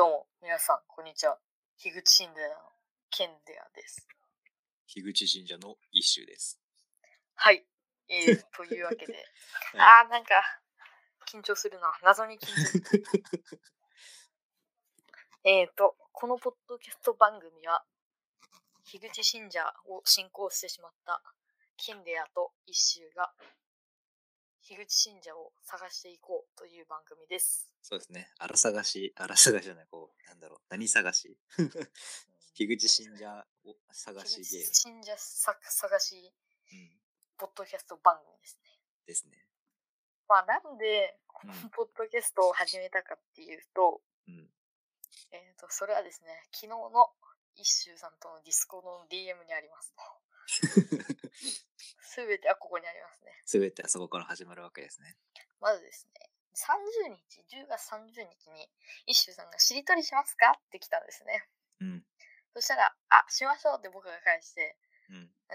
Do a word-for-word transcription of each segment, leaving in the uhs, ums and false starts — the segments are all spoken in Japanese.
どうも皆さんこんにちは。樋口神社のケンデアです。樋口神社の一種です。はい、えー、というわけで、はい、あーなんか緊張するな、謎に緊張するえーとこのポッドキャスト番組は樋口神社を信仰してしまったケンデアと一種が樋口神社を探していこうという番組です。そうですね。あら探し、あら探しじゃない、こう、なんだろう、何探し樋口神社を探しゲーム。樋口神社探し、うん、ポッドキャスト番組ですね。ですね。まあ、なんで、このポッドキャストを始めたかっていうと、うん、えっと、それはですね、昨日の一周さんとのディスコの ディーエム にありますね。すべてはここにありますね。すべてはそこから始まるわけですね。まずですね、さんじゅうにち、じゅうがつさんじゅうにちに一周さんがしりとりしますかって来たんですね。うん。そしたら、あ、しましょうって僕が返して、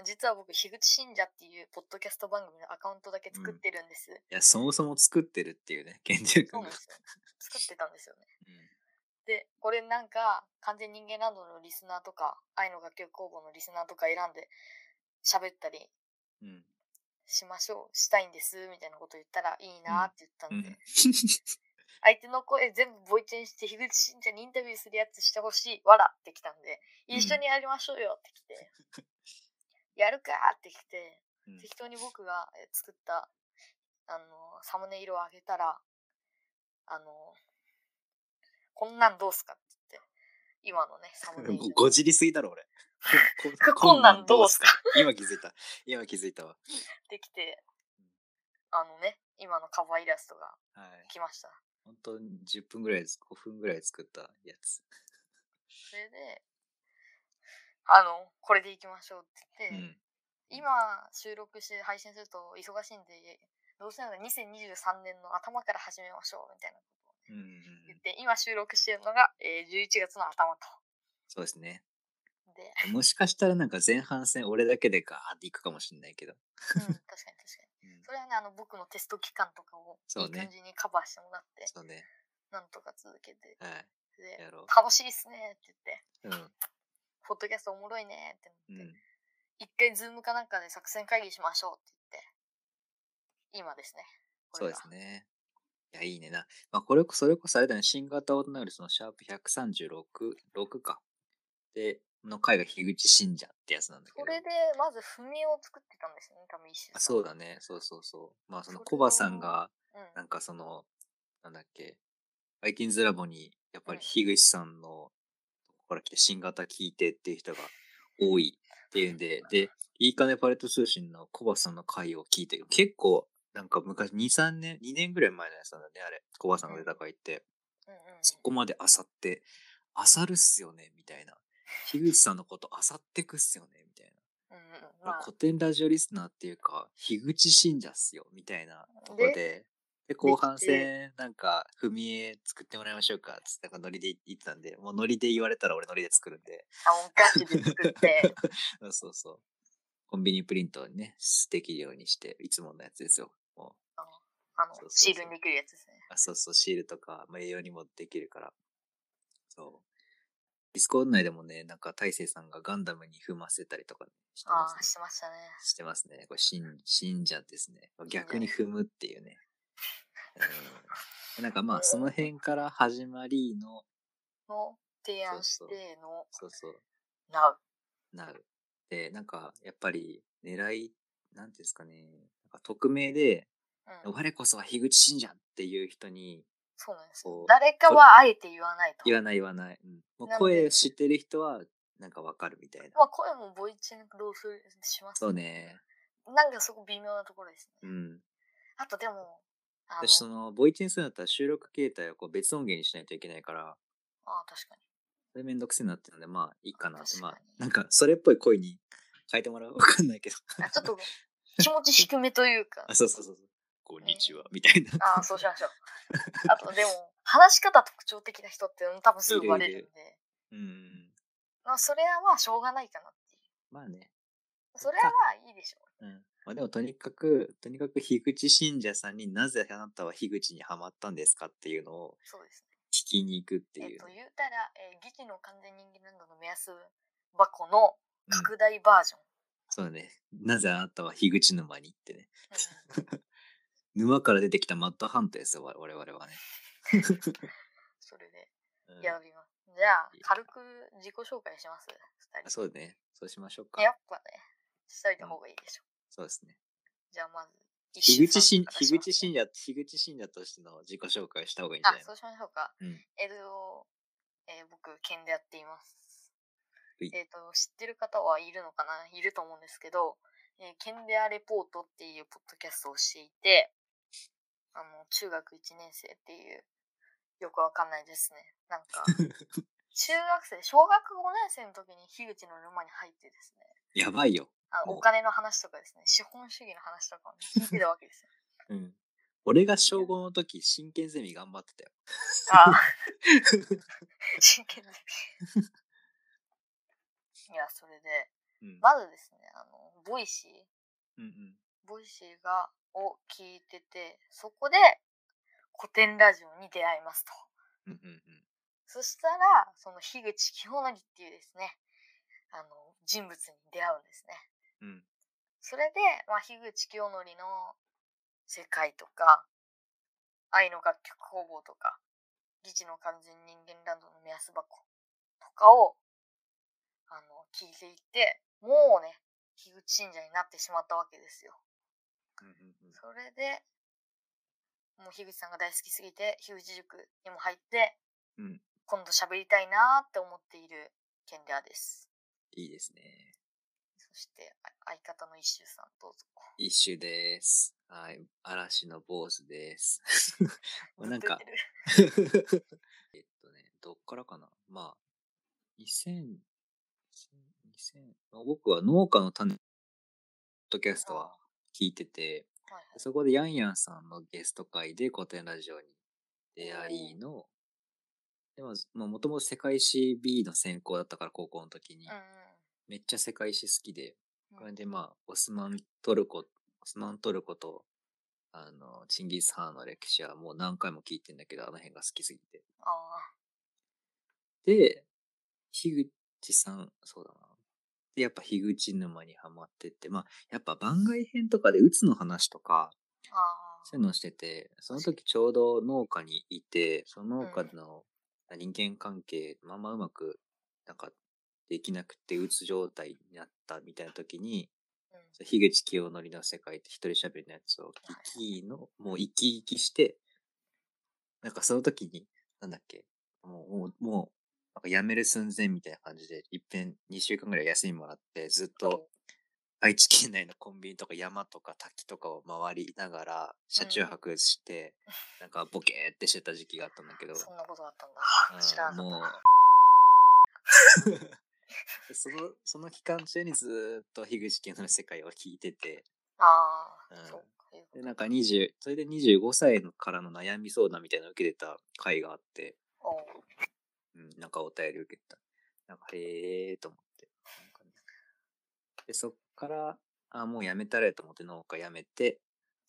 うん、実は僕、樋口信者っていうポッドキャスト番組のアカウントだけ作ってるんです。うん、いや、そもそも作ってるっていうね、健二君が。そうなんですよ。作ってたんですよね。うん。で、これなんか、完全人間ランドのリスナーとか、愛の楽曲工房のリスナーとか選んで喋ったり、うん、しましょうしたいんですみたいなこと言ったらいいなって言ったんで、うん、相手の声全部ボイチェンして樋口信者にインタビューするやつしてほしいわらってきたんで、一緒にやりましょうよってきて、うん、やるかってきて、うん、適当に僕が作ったあのサムネイルを上げたら、あのこんなんどうすかって言って、今のねサムネイルごじりすぎだろ俺こ, こんなんどうすか今気づいた今気づいたわできて、あのね今のカバーイラストが来ました、はい、本当にじゅっぷんぐらいごふんぐらい作ったやつ。それであのこれでいきましょうって言って、うん、今収録して配信すると忙しいんで、どうせならにせんにじゅうさんねんの頭から始めましょうみたいなことを、ね、うん、言って、今収録してるのが、えー、じゅういちがつの頭と。そうですね。もしかしたらなんか前半戦俺だけでガーっていくかもしれないけど、うん、確かに確かに、うん、それはね、あの僕のテスト期間とかをいい感じにカバーしてもらって、そう、ね、なんとか続けて、はい、でやろう、楽しいっすねって言って、うん、ポッドキャストおもろいねって思って、うん、一回ズームかなんかで作戦会議しましょうって言って、今ですね、これがそうですね。いや、いいねな、まあ、これそれこそあれだね、新型オートナウルスのシャープひゃくさんじゅうろくかでの回が樋口信者ってやつなんだけど、これでまず踏みを作ってたんですよね、多分石井さん。あ、そうだね、そうそうそう。まあそのコバさんがなんかその、うん、なんだっけ、バイキンズラボにやっぱり樋口さんのとこから来て新型聞いてっていう人が多いっていうんで、うん、でいいかねパレット通信のコバさんの回を聞いて、結構なんか昔にさんねんにねんぐらい前のやつなんだね、あれコバさんが出た回って、うんうんうん、そこまであさってあさるっすよねみたいな、樋口さんのことあさってくっすよねみたいな、うん、まあ、古典ラジオリスナーっていうか樋口信者っすよみたいなところ で, で, で後半戦なんか踏み絵作ってもらいましょうかっつってノリで言ってたんで、もうノリで言われたら俺ノリで作るんで、あ、もうガチで作ってそうそう、コンビニプリントにねできるようにして、いつものやつですよ、もうあのそうそうそう、シールにできるやつですね。あ、そうそう、シールとか、まあ、栄養にもできるから。そう、ディスコード内でもね、なんか大成さんがガンダムに踏ませたりとかしてますね。あ、してましたね。してますね。これ信信者ですね。逆に踏むっていうね。うん、なんかまあその辺から始まりのの提案しての、そうそう、なうなうで、なんかやっぱり狙いなんですかね。なんか匿名で、うん、我こそは樋口信者っていう人に。そうなんですよ。誰かはあえて言わないと。言わない言わない。うん、もう声知ってる人はなんかわかるみたいな。まあ声もボイチェンどうするします、ね。そうね。なんかそこ微妙なところですね。うん。あとでもあの私そのボイチェンするんだったら収録形態をこう別音源にしないといけないから。ああ、確かに。それめんどくせえなってので、まあいいかなって、まあなんかそれっぽい声に変えてもらうわかんないけど。ちょっと気持ち低めというか。あ、そうそうそうそう。こんにちは、うん、みたいな。ああ、そうしましょう。あとでも話し方特徴的な人って多分すぐバレるんで、いるいる、うん、まあ、それはまあしょうがないかなっていう。まあね、それはまあいいでしょう、うん、まあ、でもとにかくとにかく樋口信者さんになぜあなたは樋口にハマったんですかっていうのをきに行くっていう。えっと、言うたら、えー、劇の完全人間ランドの目安箱の拡大バージョン。うん、そうだね。なぜあなたは樋口沼にってね。うん、沼から出てきたマッドハンターですよ、我々はね。それで、やります。うん、じゃあ、軽く自己紹介します、ふたり。そうだね。そうしましょうか。やっぱね、しといた方がいいでしょ。うん、そうですね。じゃあ、まず、樋口信也、樋口信也としての自己紹介した方がいいんじゃないの？あ、そうしましょうか。うん、えっと、えー、僕、剣でやっています。えっと、知ってる方はいるのかな？いると思うんですけど、えー、剣であレポートっていうポッドキャストをしていて、あの、中学いちねん生っていう、よくわかんないですね。なんか、中学生、小学ごねん生の時に樋口の沼に入ってですね。やばいよ。お金の話とかですね、資本主義の話とかを、ね、聞いてたわけですよ。うん。俺が小ごの時、真剣ゼミ頑張ってたよ。ああ。真剣ゼミ。いや、それで、うん、まずですね、あの、ボイシー、うんうん、ボイシーが、を聞いてて、そこで、古典ラジオに出会いますと。うんうんうん、そしたら、その、樋口清則っていうですね、あの、人物に出会うんですね。うん、それで、まあ、樋口清則の世界とか愛の楽曲工房とか義地の完全人間ランドの目安箱とかをあの聞いていて、もうね樋口信者になってしまったわけですよ。うんうんうん、それでもう樋口さんが大好きすぎて樋口塾にも入って、うん、今度喋りたいなーって思っているケンデアです。いいですね。そして相方の一周さんどうぞ。一周です。はい、嵐の坊主です。なんかえっとねどっからかな。まあにせんにせん僕は農家の種ポッドキャストは聞いてて、はいはい、そこでヤンヤンさんのゲスト会で古典ラジオに出会いの。でももともと世界史 B の専攻だったから高校の時に、うん、めっちゃ世界史好きで、うん、これでまあオスマントルコオスマントルコとあのチンギス・ハーンの歴史はもう何回も聞いてんだけどあの辺が好きすぎて、あで樋口さんそうだなでやっぱ樋口沼にはまってってまあやっぱ番外編とかでうつの話とかあそういうのしててその時ちょうど農家にいてその農家の、うん人間関係まあまあうまくなんかできなくてうつ状態になったみたいな時に、うん、樋口清則の世界って一人喋りのやつを聞きのもう生き生きしてなんかその時になんだっけもうもう、もうなんか辞める寸前みたいな感じでいっぺんにしゅうかんぐらい休みもらってずっと愛知県内のコンビニとか山とか滝とかを回りながら車中泊して、うん、なんかボケーってしてた時期があったんだけどそんなことあったんだ知らなかったなそのその期間中にずっと樋口家の世界を聞いててああ、うん、そうでなんかにじゅうそれでにじゅうごさいからの悩み相談みたいなのを受けてた回があってう、うん、なんかお便り受けたなんかへえと思ってなんか、ね、でそっからあもうやめたらやと思って農家やめて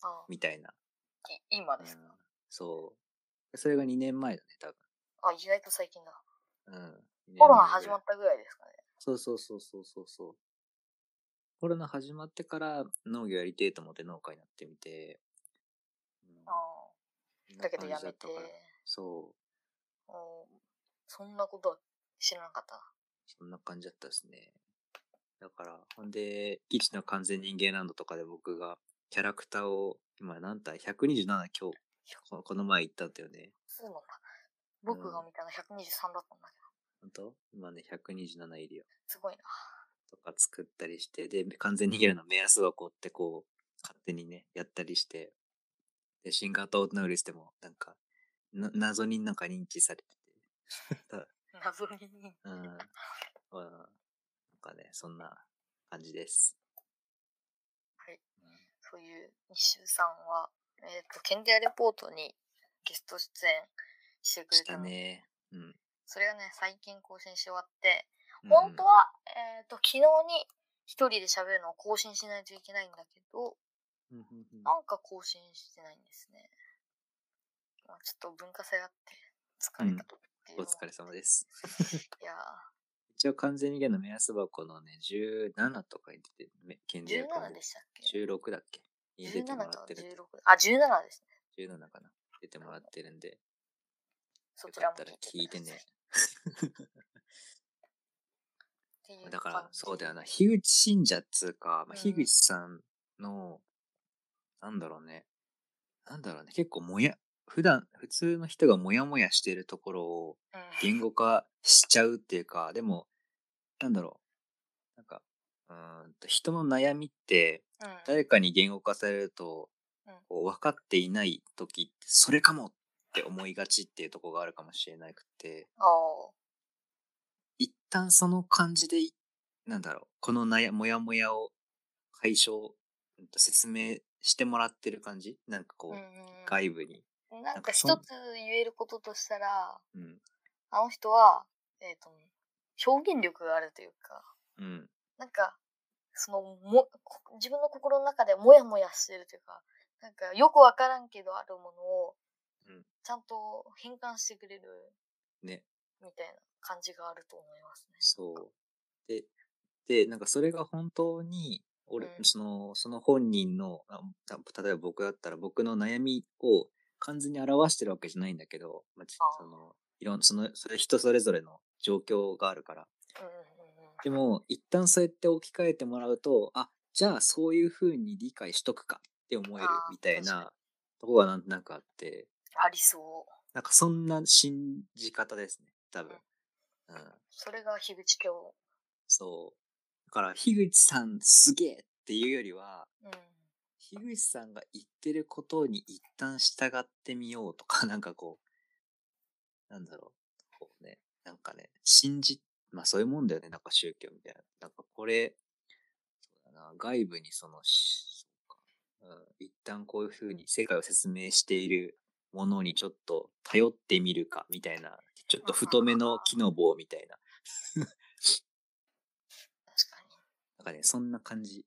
ああみたいな今ですか、うん、そうそれがにねんまえだね多分あ意外と最近だうんコロナ始まったぐらいですかねそうそうそうそうそうそうコロナ始まってから農業やりてえと思って農家になってみて、うん、ああだけどやめてそうそんなこと知らなかったなそんな感じだったですねだから、ほんで、義地の完全人間ランドとかで僕がキャラクターを、今何体 ?ひゃくにじゅうなな 今日、この前行ったんだよね。そうなんだ。僕が見たのひゃくにじゅうさんだったんだけど。ほんと？今ね、ひゃくにじゅうなないるよ。すごいな。とか作ったりして、で、完全人間の目安箱ってこう、勝手にね、やったりして、で、新型オートナウイルスでも、なんか、な謎になんか認知されてて。謎に認知うん。なんかね、そんな感じです。はい。そういう西周さんは、えっと、ケンデアレポートにゲスト出演してくれたので、ねうん、それがね、最近更新し終わって、うん、本当は、えっと、昨日に一人で喋るのを更新しないといけないんだけど、うんうんうん、なんか更新してないんですね。まあ、ちょっと文化祭があって、疲れた、うん、お疲れ様ですいや一応完全にゲの目安箱のねじゅうななとかに出て健全じゅうななでしたっけじゅうろくだっけに出てもらってる、あじゅうななですね、じゅうななかな、出てもらってるんでそちらも聞いてねだからそうだよな、樋口信者っつうか、まあ、樋口さんの、うん、なんだろうねなんだろうね結構もや普段普通の人がモヤモヤしてるところを言語化しちゃうっていうか、うん、でもなんだろうなんかうーんと人の悩みって誰かに言語化されると、うん、こう分かっていない時ってそれかもって思いがちっていうところがあるかもしれなくて、うん、一旦その感じでなんだろうこのなやモヤモヤを解消説明してもらってる感じなんかこう、うん、外部になんか一つ言えることとしたら、うん、あの人は、えーと、表現力があるというか、うん、なんかそのも自分の心の中でモヤモヤしてるというか、なんかよくわからんけどあるものをちゃんと変換してくれる、ね、みたいな感じがあると思いますね。そうででなんかそれが本当に俺、うん、そのその本人の例えば僕だったら僕の悩みを完全に表してるわけじゃないんだけど、まあ、そのいろんそのそれ人それぞれの状況があるから、うんうんうん、でも一旦そうやって置き換えてもらうと、あじゃあそういう風に理解しとくかって思えるみたいなとこがなんとなくあって、ありそう。なんかそんな信じ方ですね、多分。うん。うん、それが樋口教。そう。だから樋口さんすげえっていうよりは。うん樋口さんが言ってることに一旦従ってみようとか、なんかこう、なんだろう、こうね、なんかね、信じ、まあそういうもんだよね、なんか宗教みたいな。なんかこれ、そうだな、外部にその、そうか、うん、一旦こういうふうに世界を説明しているものにちょっと頼ってみるか、みたいな、ちょっと太めの木の棒みたいな。確かに。なんかね、そんな感じ。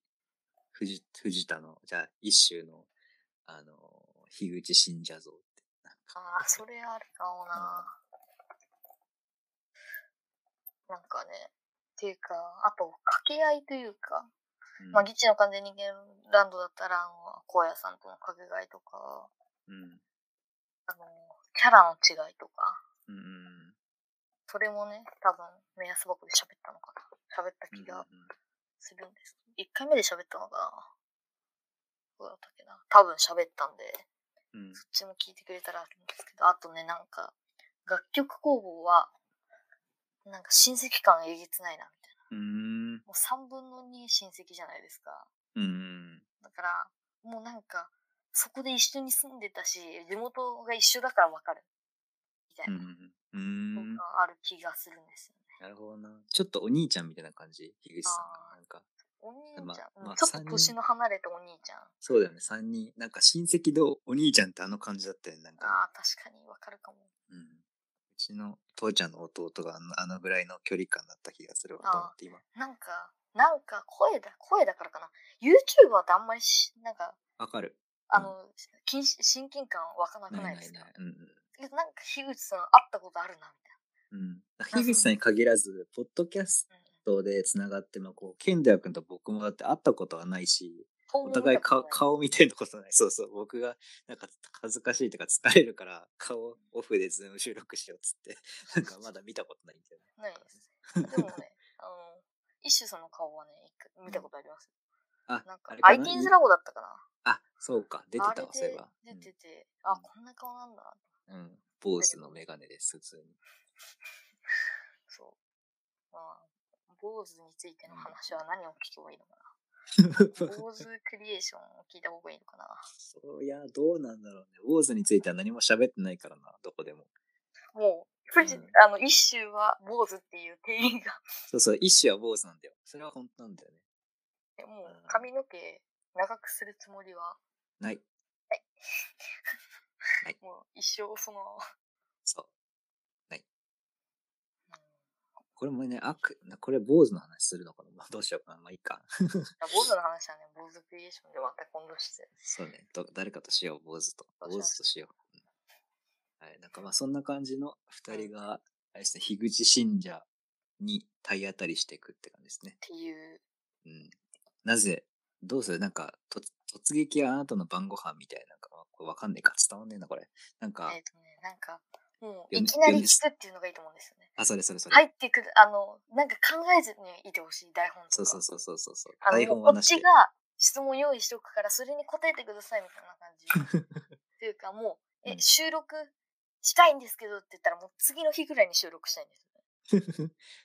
藤, 藤田のじゃあ一種のあの樋口信者像ってなんかああそれあるかもな、うん、なんかねっていうかあと掛け合いというか、うん、まあギチの完全人間ランドだったら荒野さんとの掛け合いとか、うん、あのキャラの違いとか、うん、それもね多分目安箱で喋ったのかな喋った気がするんです。うんうんいっかいめで喋ったのかなどうだったっけな多分喋ったんで、うん、そっちも聞いてくれたらあるんですけどあとねなんか楽曲工房はなんか親戚感えげつないなみたいなうーんもうさんぶんのに親戚じゃないですかうんだからもうなんかそこで一緒に住んでたし地元が一緒だから分かるみたいなのがある気がするんですよねなるほどなちょっとお兄ちゃんみたいな感じ樋口さんがなんかお兄ちゃん、ままあ、ちょっと年の離れたお兄ちゃんそうだよねさんにんなんか親戚のお兄ちゃんってあの感じだったよねなんかあ確かにわかるかも、うん、うちの父ちゃんの弟があ の, あのぐらいの距離感だった気がするわと思って今なんかなんか声だ声だからかな YouTuber ってあんまりしなんかわかるあの、うん、親近感わかなくないですかないないない、うん、なんか樋口さん会ったことあるなみたいな、うん、樋口さんに限らずポッドキャスト、うんでつながってもこうケンダヤ君と僕もだって会ったことはないしお互いか顔見てることないそうそう僕がなんか恥ずかしいとか疲れるから顔オフでズーム収録しようっつってなんかまだ見たことないんだよねないですでもねあの一種さんの顔はね見たことあります、うん、あなんかアイティンズラボだったかなあそうか出てたわそういえば出てて、うん、あこんな顔なんだうん坊主のメガネです普通にそうまあ坊主についての話は何を聞けばいいのかな坊主クリエーションを聞いた方がいいのかなそういやどうなんだろうね坊主については何も喋ってないからなどこでももう、うん、あの一種は坊主っていう定義がそうそう一種は坊主なんだよそれは本当なんだよねでもう髪の毛長くするつもりはないはい、はい、もう一生そのそうこれもね、悪これ坊主の話するのかな、まあ、どうしようかな、まあいいか。坊主の話はね、坊主クリエーションでまた今度して。そうね、誰かとしよう、坊主と。坊主としよう。はい、なんかまあそんな感じのふたりが、あれですね、樋口信者に体当たりしていくって感じですね。っていう。うん。なぜ、どうするなんか、と突撃はあなたの晩ご飯みたいな、なんか、これわかんねえか、伝わんねえな、これ。なんか、えっとね、なんか、もう、いきなり聞くっていうのがいいと思うんですよね。あ、それそれそれ。入ってくる、あの、なんか考えずにいてほしい、台本とか。そうそうそうそうそうそう。台本はなしで。こっちが質問用意しておくから、それに答えてくださいみたいな感じ。っていうか、もう、え、収録したいんですけどって言ったら、もう次の日ぐらいに収録したいんです。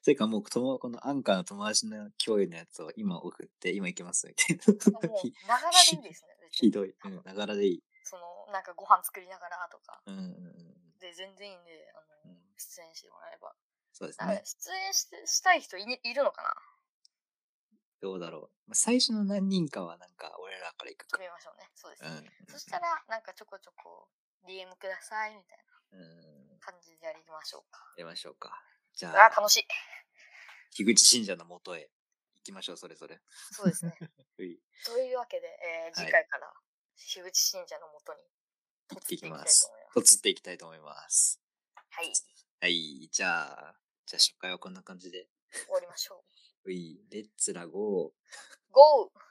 それかもうこのアンカーの友達の共有のやつを今送って今行けますみたいな。ながらでいいですね。ひどい。ながらでいい。そのなんかご飯作りながらとか。うんうんうん、で全然いいんであの、うん、出演してもらえば。そうですね。出演 し, したい人 い,、ね、いるのかな。どうだろう。まあ、最初の何人かはなんか俺らから行くか。決めましょうね。そうですね。うんうんうん、そしたらなんかちょこちょこ ディーエム くださいみたいな感じでやりましょうか。やりましょうか。じゃあ、あ楽しい。樋口信者のもとへ行きましょう、それぞれ。そうですね。というわけで、えー、次回から樋口信者のもとに突っていきたいと思います。突っていきたいと思います。はい。はい、じゃあ、じゃあ初回はこんな感じで。終わりましょう。うい、レッツラゴー。ゴー